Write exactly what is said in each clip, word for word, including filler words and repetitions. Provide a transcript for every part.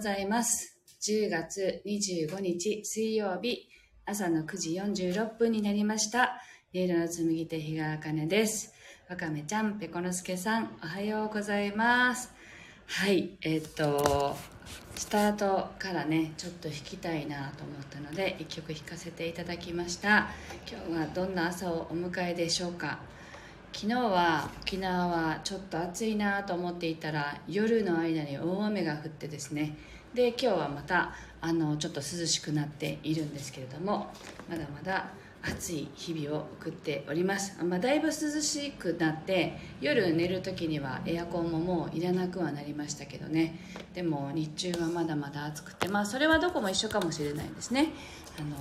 ざいます。じゅうがつにじゅうごにち水曜日朝のくじよんじゅうろっぷんになりました。音色の紡手日川茜です。わかめちゃん、ぺこのすけさん、おはようございます。はい、えっと、スタートからね、ちょっと弾きたいなと思ったので、いっきょく弾かせていただきました。今日はどんな朝をお迎えでしょうか。昨日は沖縄はちょっと暑いなと思っていたら、夜の間に大雨が降ってですね、で今日はまたあのちょっと涼しくなっているんですけれども、まだまだ暑い日々を送っております。まあ、だいぶ涼しくなって、夜寝る時にはエアコンももういらなくはなりましたけどね。でも日中はまだまだ暑くて、まあそれはどこも一緒かもしれないですね。あの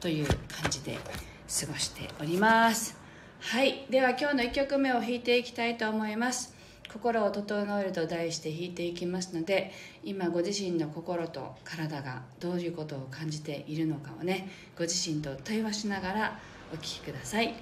という感じで過ごしております。はい、では今日のいっきょくめを弾いていきたいと思います。心を整えると題して弾いていきますので、今ご自身の心と体がどういうことを感じているのかをね、ご自身と対話しながらお聴きください。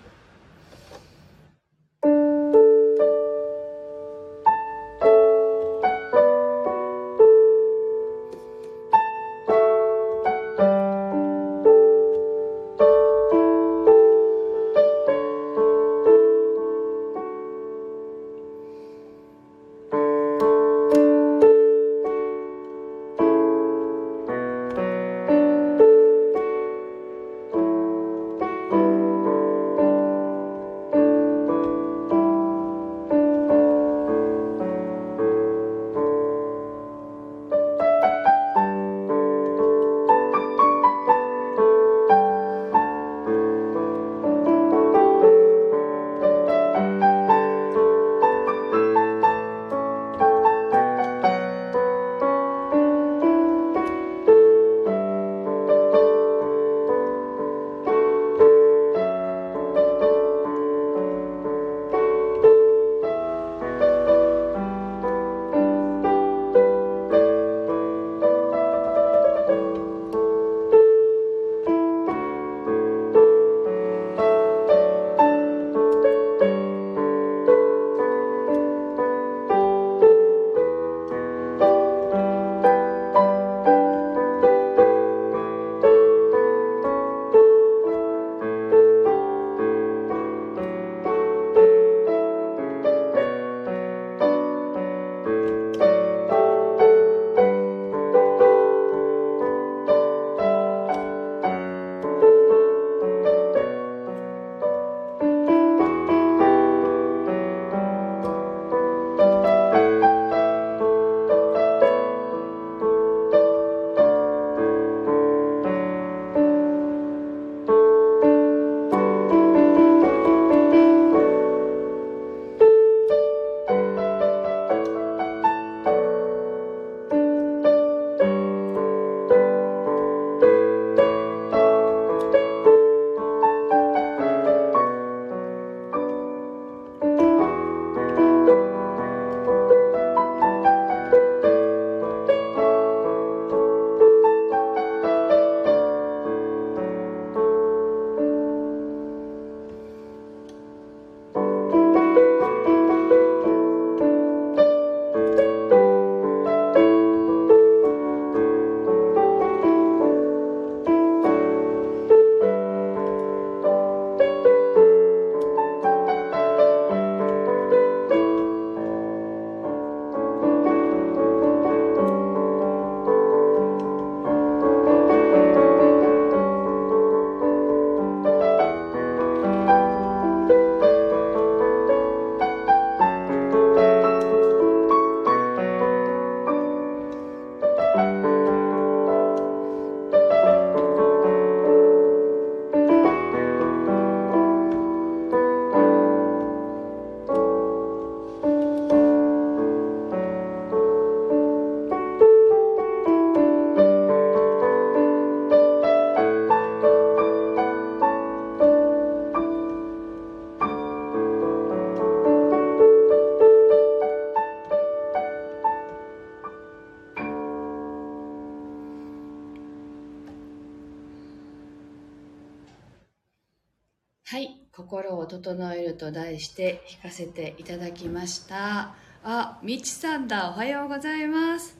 心を整えると題して弾かせていただきました。あ、みちさんだ。おはようございます。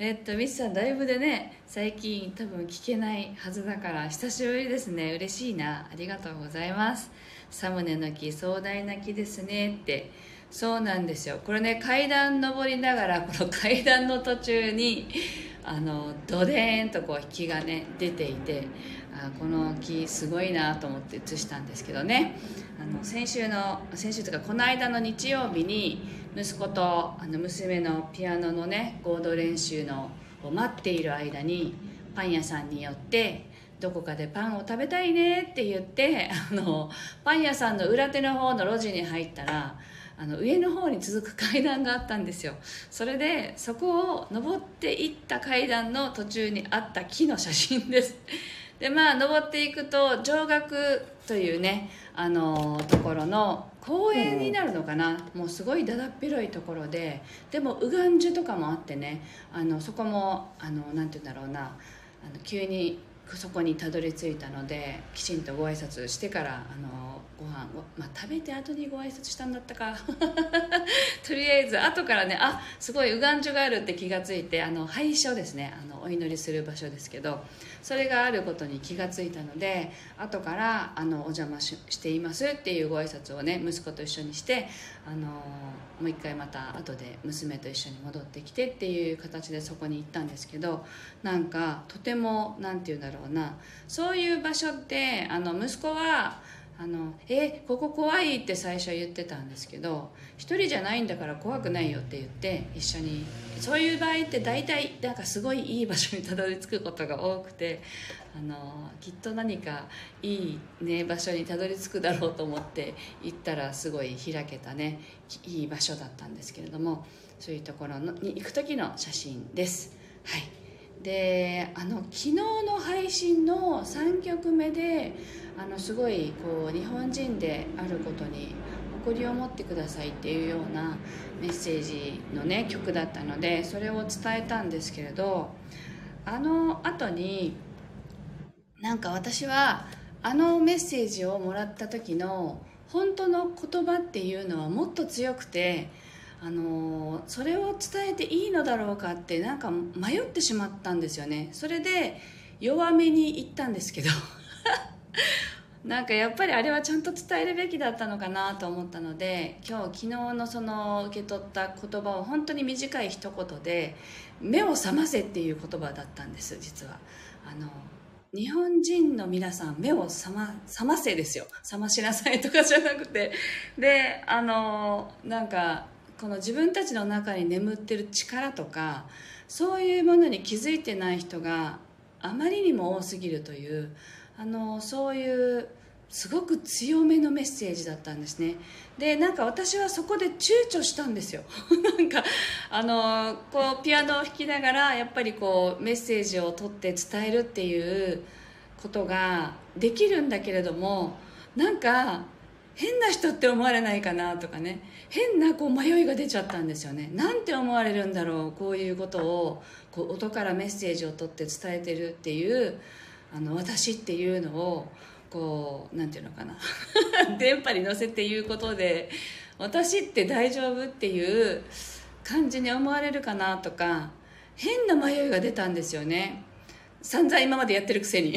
えっとミツさん、ライブでね最近多分聞けないはずだから久しぶりですね。嬉しいな、ありがとうございます。サムネの木、壮大な木ですねって。そうなんですよ、これね階段登りながら、この階段の途中にあのドデーンとこう木がね出ていて、あこの木すごいなと思って写したんですけどね、あの先週の先週というかこの間の日曜日に息子とあの娘のピアノのね合同練習のを待っている間にパン屋さんに寄って、どこかでパンを食べたいねって言って、あのパン屋さんの裏手の方の路地に入ったら、あの上の方に続く階段があったんですよ。それでそこを登っていった階段の途中にあった木の写真です。でまあ登っていくと城郭というね、あのー、ところの公園になるのかな、もうすごいだだっ広いところで、でも右岸樹とかもあってね、あのそこもあのなんて言うんだろうな、あの急にそこにたどり着いたのできちんとご挨拶してから、あのご飯を、まあ、食べて後にご挨拶したんだったかとりあえず後からね、あすごい右岸樹があるって気がついて、あの拝所ですね、あのお祈りする場所ですけど、それがあることに気がついたので後からあのお邪魔 し, していますっていうご挨拶をね息子と一緒にして、あのもう一回また後で娘と一緒に戻ってきてっていう形でそこに行ったんですけど、なんかとてもなんていうんだろうな、そういう場所ってあの息子はあのえここ怖いって最初言ってたんですけど、一人じゃないんだから怖くないよって言って一緒に、そういう場合って大体なんかすごいいい場所にたどり着くことが多くて、あのきっと何かいい、ね、場所にたどり着くだろうと思って行ったらすごい開けたねいい場所だったんですけれども、そういうところに行く時の写真です。はい、であの昨日の配信のさんきょくめであのすごいこう日本人であることに誇りを持ってくださいっていうようなメッセージの、ね、曲だったのでそれを伝えたんですけれど、あの後になんか私はあのメッセージをもらった時の本当の言葉っていうのはもっと強くて、あのそれを伝えていいのだろうかってなんか迷ってしまったんですよね。それで弱めに行ったんですけどなんかやっぱりあれはちゃんと伝えるべきだったのかなと思ったので、今日昨日のその受け取った言葉を本当に短い一言で「目を覚ませ」っていう言葉だったんです。実はあの日本人の皆さん、目を覚ま、覚ませですよ。覚ましなさいとかじゃなくて、であのなんかこの自分たちの中に眠ってる力とか、そういうものに気づいてない人があまりにも多すぎるという、あのそういうすごく強めのメッセージだったんですね。でなんか私はそこで躊躇したんですよなんかあのこうピアノを弾きながらやっぱりこうメッセージを取って伝えるっていうことができるんだけれども、なんか変な人って思われないかなとかね、変なこう迷いが出ちゃったんですよね。なんて思われるんだろう、こういうことをこう音からメッセージを取って伝えてるっていうあの私っていうのをこうなんていうのかな電波に乗せて言うことで私って大丈夫っていう感じに思われるかなとか、変な迷いが出たんですよね。散々今までやってるくせにっ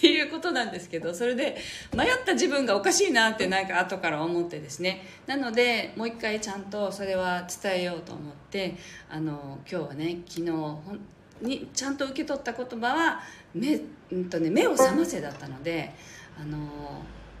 ていうことなんですけど、それで迷った自分がおかしいなってなんか後から思ってですね、なのでもう一回ちゃんとそれは伝えようと思って、あの今日はね昨日にちゃんと受け取った言葉は「目、うんとね、目を覚ませ」だったので、あの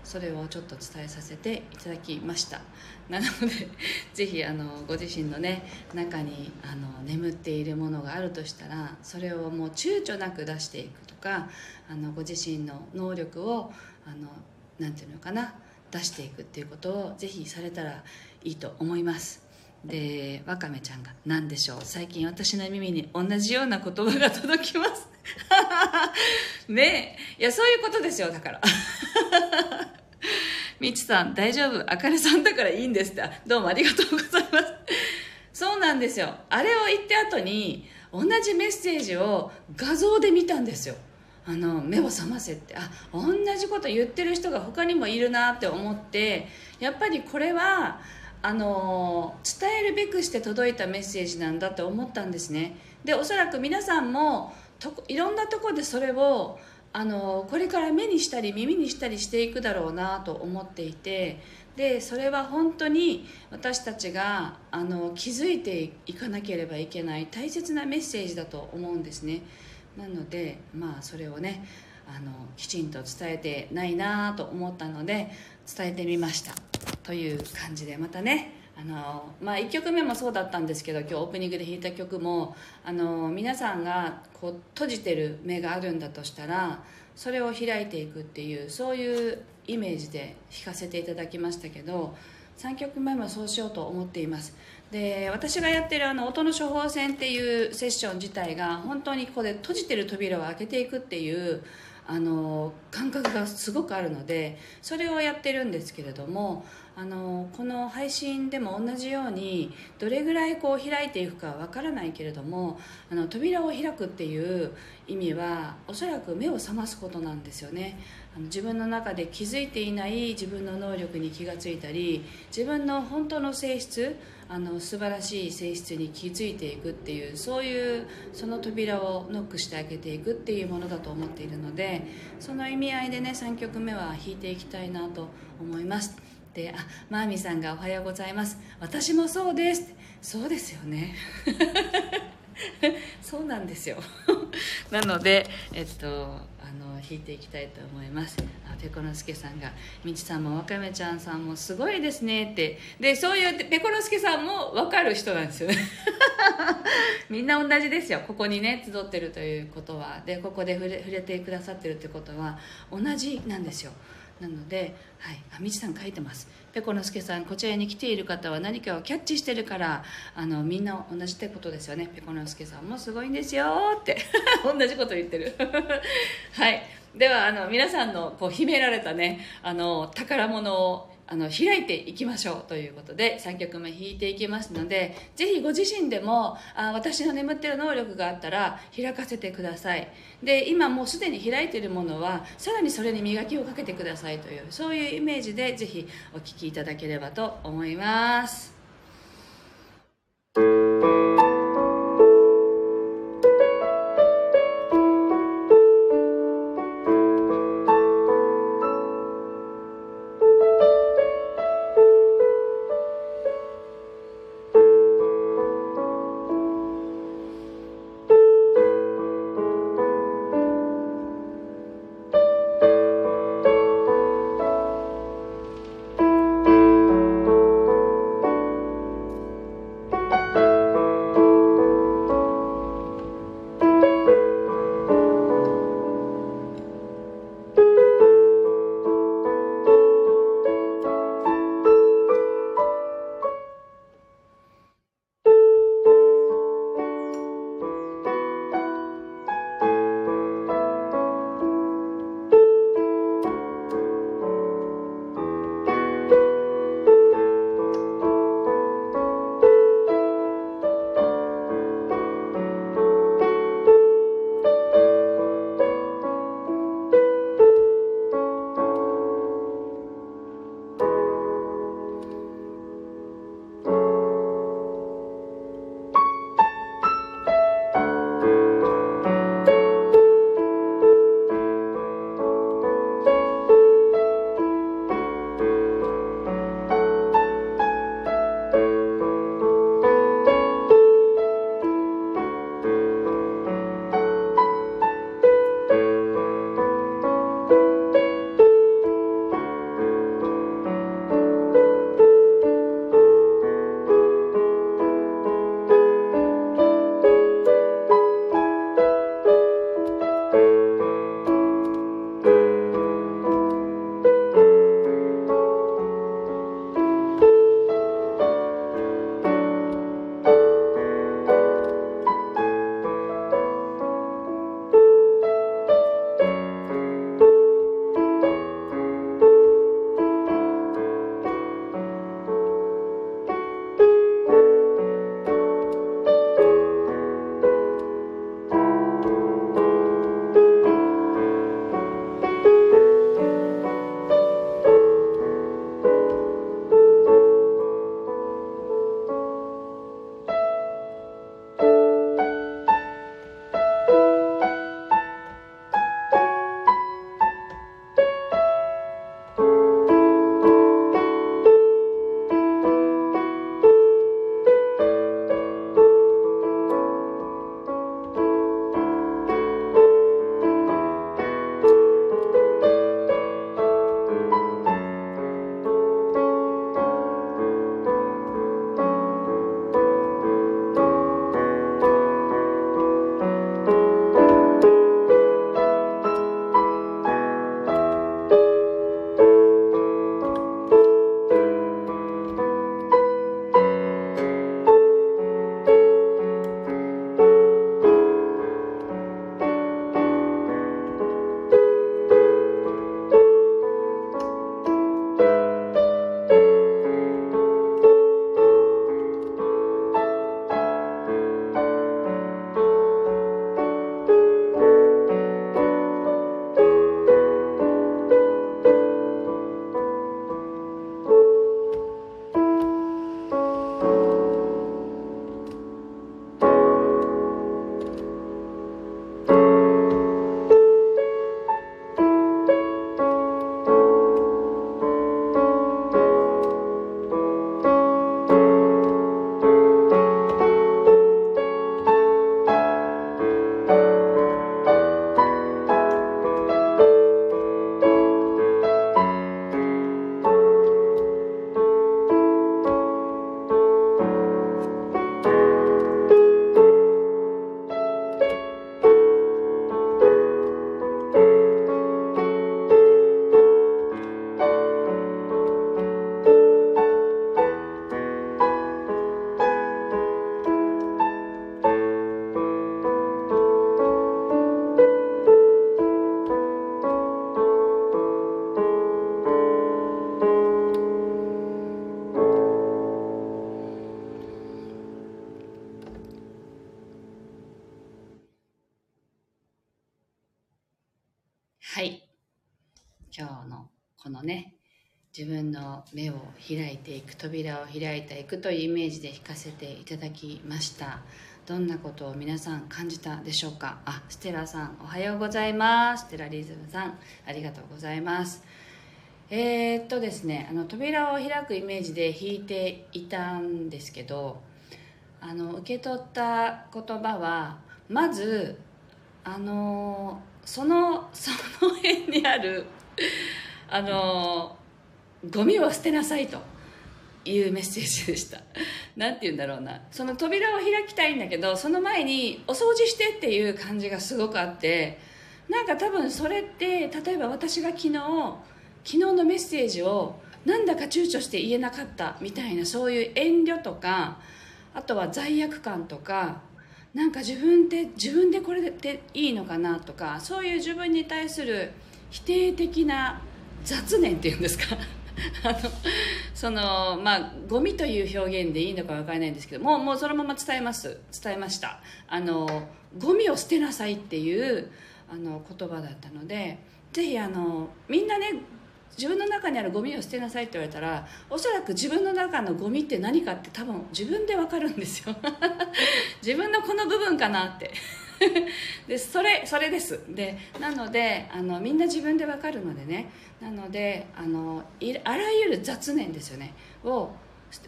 それをちょっと伝えさせていただきました。なので是非あのご自身のね中にあの眠っているものがあるとしたら、それをもう躊躇なく出していくとか、あのご自身の能力をあのなんていうのかな出していくっていうことをぜひされたらいいと思います。でわかめちゃんが「何でしょう、最近私の耳に同じような言葉が届きますねえ、いやそういうことですよ。だからみちさん大丈夫、あかねさんだからいいんですって、どうもありがとうございますそうなんですよ、あれを言って後に同じメッセージを画像で見たんですよ。あの目を覚ませって、あ同じこと言ってる人が他にもいるなって思って、やっぱりこれはあの伝えるべくして届いたメッセージなんだと思ったんですね。でおそらく皆さんもといろんなところでそれをあのこれから目にしたり耳にしたりしていくだろうなと思っていて、でそれは本当に私たちがあの気づいていかなければいけない大切なメッセージだと思うんですね。なのでまあそれをねあのきちんと伝えてないなと思ったので伝えてみましたという感じで、またねあの、まあ、いっきょくめもそうだったんですけど、今日オープニングで弾いた曲もあの皆さんがこう閉じてる目があるんだとしたらそれを開いていくっていう、そういうイメージで弾かせていただきましたけど、さんきょくめもそうしようと思っています。で私がやってるあの音の処方箋っていうセッション自体が本当にここで閉じてる扉を開けていくっていうあの感覚がすごくあるので、それをやってるんですけれども、あのこの配信でも同じようにどれぐらいこう開いていくかはわからないけれども、あの扉を開くっていう意味はおそらく目を覚ますことなんですよね。あの自分の中で気づいていない自分の能力に気がついたり、自分の本当の性質、あの素晴らしい性質に気づいていくっていう、そういうその扉をノックして開けていくっていうものだと思っているので、その意味合いでねさんきょくめは弾いていきたいなと思います。で、あ、マーミーさんが「おはようございます」「私もそうです」そうですよねそうなんですよなのでえっとあの弾いていきたいと思います。ペコノスケさんが「みちさんもわかめちゃんさんもすごいですね」って。でそういうペコノスケさんも分かる人なんですよねみんな同じですよ。ここにね集ってるということは、でここで触れ、触れてくださってるってことは同じなんですよ。なので、はい、あ、みちさん書いてます。ペコのすけさん、こちらに来ている方は何かをキャッチしてるから、あのみんな同じってことですよね。ペコのすけさんもすごいんですよって同じこと言ってるはい、ではあの皆さんのこう秘められたねあの宝物をあの開いていきましょうということでさんきょくめ弾いていきますので、ぜひご自身でもあ私の眠ってる能力があったら開かせてください。で今もうすでに開いているものはさらにそれに磨きをかけてくださいという、そういうイメージでぜひお聴きいただければと思います。はい、今日のこのね、自分の目を開いていく、扉を開いていくというイメージで弾かせていただきました。どんなことを皆さん感じたでしょうか。あ、ステラさんおはようございます。ステラリズムさんありがとうございます。えー、っとですねあの扉を開くイメージで弾いていたんですけど、あの受け取った言葉はまずあのそのその辺にあるあのゴミを捨てなさいというメッセージでした。なんて言うんだろうな、その扉を開きたいんだけど、その前にお掃除してっていう感じがすごくあって、なんか多分それって例えば私が昨日昨日のメッセージをなんだか躊躇して言えなかったみたいな、そういう遠慮とか、あとは罪悪感とか、なんか自分で自分でこれでいいのかなとか、そういう自分に対する否定的な雑念っていうんですかあのそのまあゴミという表現でいいのか分からないんですけども、もうそのまま伝えます伝えました。あのゴミを捨てなさいっていうあの言葉だったので、ぜひあのみんなね、自分の中にあるゴミを捨てなさいって言われたら、おそらく自分の中のゴミって何かって多分自分で分かるんですよ自分のこの部分かなってでそれそれですで、なのであのみんな自分で分かるのでね、なのであのいあらゆる雑念ですよねを、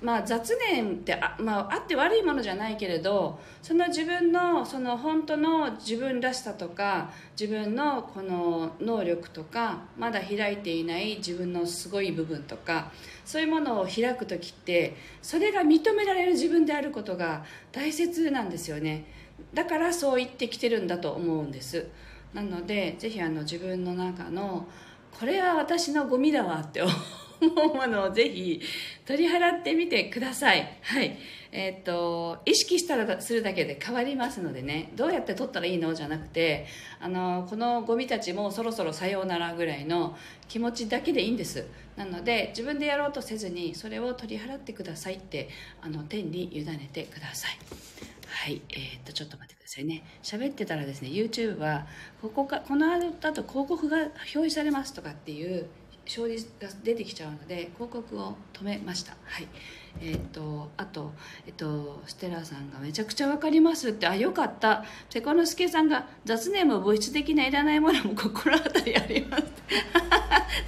まあ、雑念ってあ、まあ、あって悪いものじゃないけれど、その自分のその本当の自分らしさとか、自分のこの能力とか、まだ開いていない自分のすごい部分とか、そういうものを開く時って、それが認められる自分であることが大切なんですよね。だからそう言ってきてるんだと思うんです。なのでぜひあの自分の中のこれは私のゴミだわって思うものをぜひ取り払ってみてください。はい、えっと意識したらするだけで変わりますのでね、どうやって取ったらいいのじゃなくて、あのこのゴミたちもそろそろさようならぐらいの気持ちだけでいいんです。なので自分でやろうとせずに、それを取り払ってくださいって、あの天に委ねてください。はい、えー、っとちょっと待ってくださいね。喋ってたらですね、 YouTube はここかこの後だと広告が表示されますとかっていう表示が出てきちゃうので、広告を止めました。はい。えっとあとえっとステラさんがめちゃくちゃわかりますって、あ、よかった。セコノスケさんが雑念も物質的ないらないものも心当たりあります。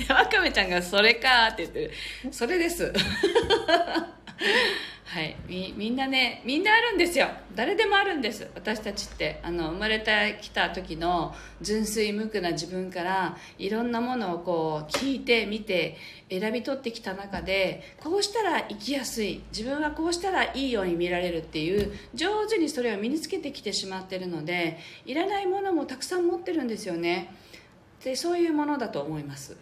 でワカメちゃんがそれかって言ってる。それです。はい、み, みんなねみんなあるんですよ。誰でもあるんです。私たちってあの生まれてきた時の純粋無垢な自分から、いろんなものをこう聞いて見て選び取ってきた中で、こうしたら生きやすい、自分はこうしたらいいように見られるっていう、上手にそれを身につけてきてしまってるので、いらないものもたくさん持ってるんですよね。でそういうものだと思います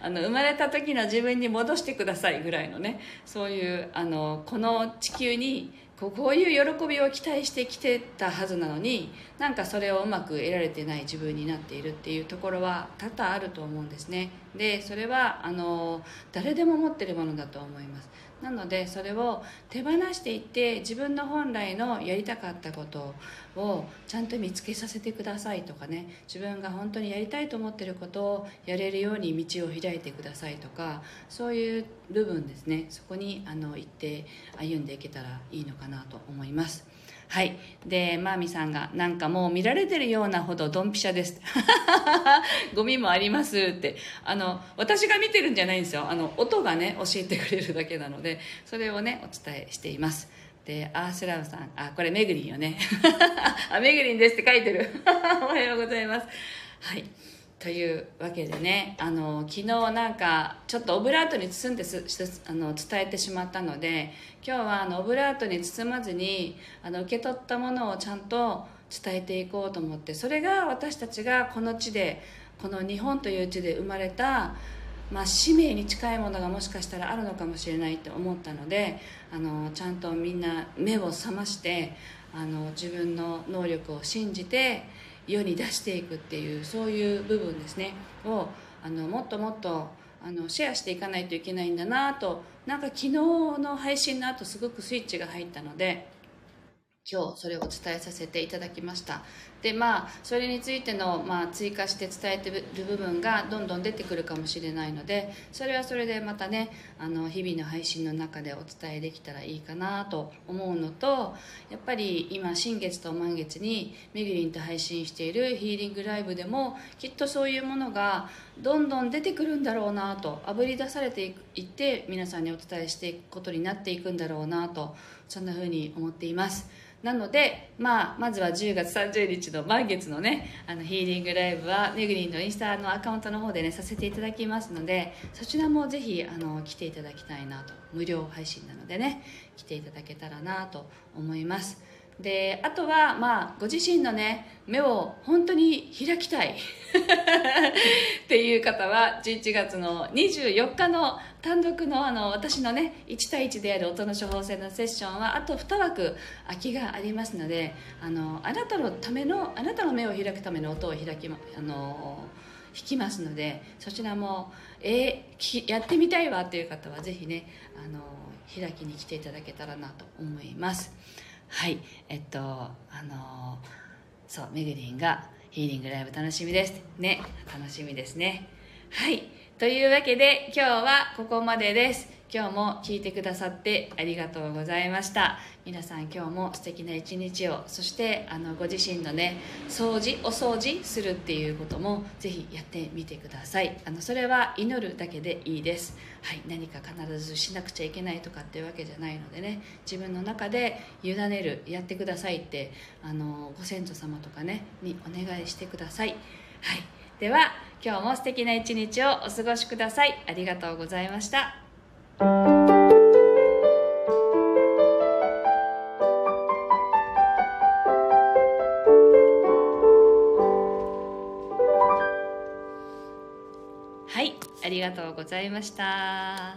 あの生まれた時の自分に戻してくださいぐらいのね、そういうあのこの地球にこ う, こういう喜びを期待してきてたはずなのに、なんかそれをうまく得られてない自分になっているっていうところは多々あると思うんですね。でそれはあの誰でも持ってるものだと思います。なのでそれを手放していって、自分の本来のやりたかったことをちゃんと見つけさせてくださいとかね、自分が本当にやりたいと思っていることをやれるように道を開いてくださいとか、そういう部分ですね。そこにあの行って歩んでいけたらいいのかなと思います。はい。で、マーミさんが、なんかもう見られてるようなほどドンピシャです。ゴミもありますって。あの、私が見てるんじゃないんですよ。あの、音がね、教えてくれるだけなので、それをね、お伝えしています。で、アースラブさん、あ、これめぐりんよね。あ、めぐりんですって書いてる。おはようございます。はい。というわけでね、あの昨日なんかちょっとオブラートに包んですあの伝えてしまったので、今日はあのオブラートに包まずに、あの受け取ったものをちゃんと伝えていこうと思って、それが私たちがこの地で、この日本という地で生まれた、まあ、使命に近いものがもしかしたらあるのかもしれないと思ったので、あのちゃんとみんな目を覚まして、あの自分の能力を信じて世に出していくっていう、そういう部分ですねをあのもっともっとあのシェアしていかないといけないんだなと、なんか昨日の配信の後すごくスイッチが入ったので、今日それを伝えさせていただきました。でまあそれについての、まあ、追加して伝えてる部分がどんどん出てくるかもしれないので、それはそれでまたね、あの日々の配信の中でお伝えできたらいいかなと思うのと、やっぱり今新月と満月にめぐりんと配信しているヒーリングライブでもきっとそういうものがどんどん出てくるんだろうなと、あぶり出されていって皆さんにお伝えしていくことになっていくんだろうなと、そんな風に思っています。なので、まあ、まずはじゅうがつさんじゅうにちの満月のね、あのヒーリングライブはめぐりんのインスタのアカウントの方でねさせていただきますので、そちらもぜひあの来ていただきたいなと、無料配信なのでね来ていただけたらなと思います。であとは、まあ、ご自身のね目を本当に開きたいっていう方はじゅういちがつのにじゅうよっかの単独 の, あの私のねいちたいいちである音の処方箋のセッションはあとにわく空きがありますので、 あ, のあなたのためのあなたの目を開くための音を開き、あの弾きますので、そちらも、えー、やってみたいわっていう方はぜひね、あの開きに来ていただけたらなと思います。はい、えっとあのー、そうめぐりんがヒーリングライブ楽しみですね、楽しみですね。はい、というわけで今日はここまでです。今日も聞いてくださってありがとうございました。皆さん今日も素敵な一日を、そしてあのご自身のね掃除お掃除するっていうこともぜひやってみてください。あのそれは祈るだけでいいです。はい、何か必ずしなくちゃいけないとかっていうわけじゃないのでね、自分の中で委ねる、やってくださいってあのご先祖様とかねにお願いしてください。はい、では今日も素敵な一日をお過ごしください。ありがとうございました。Thank you.はい、ありがとうございました。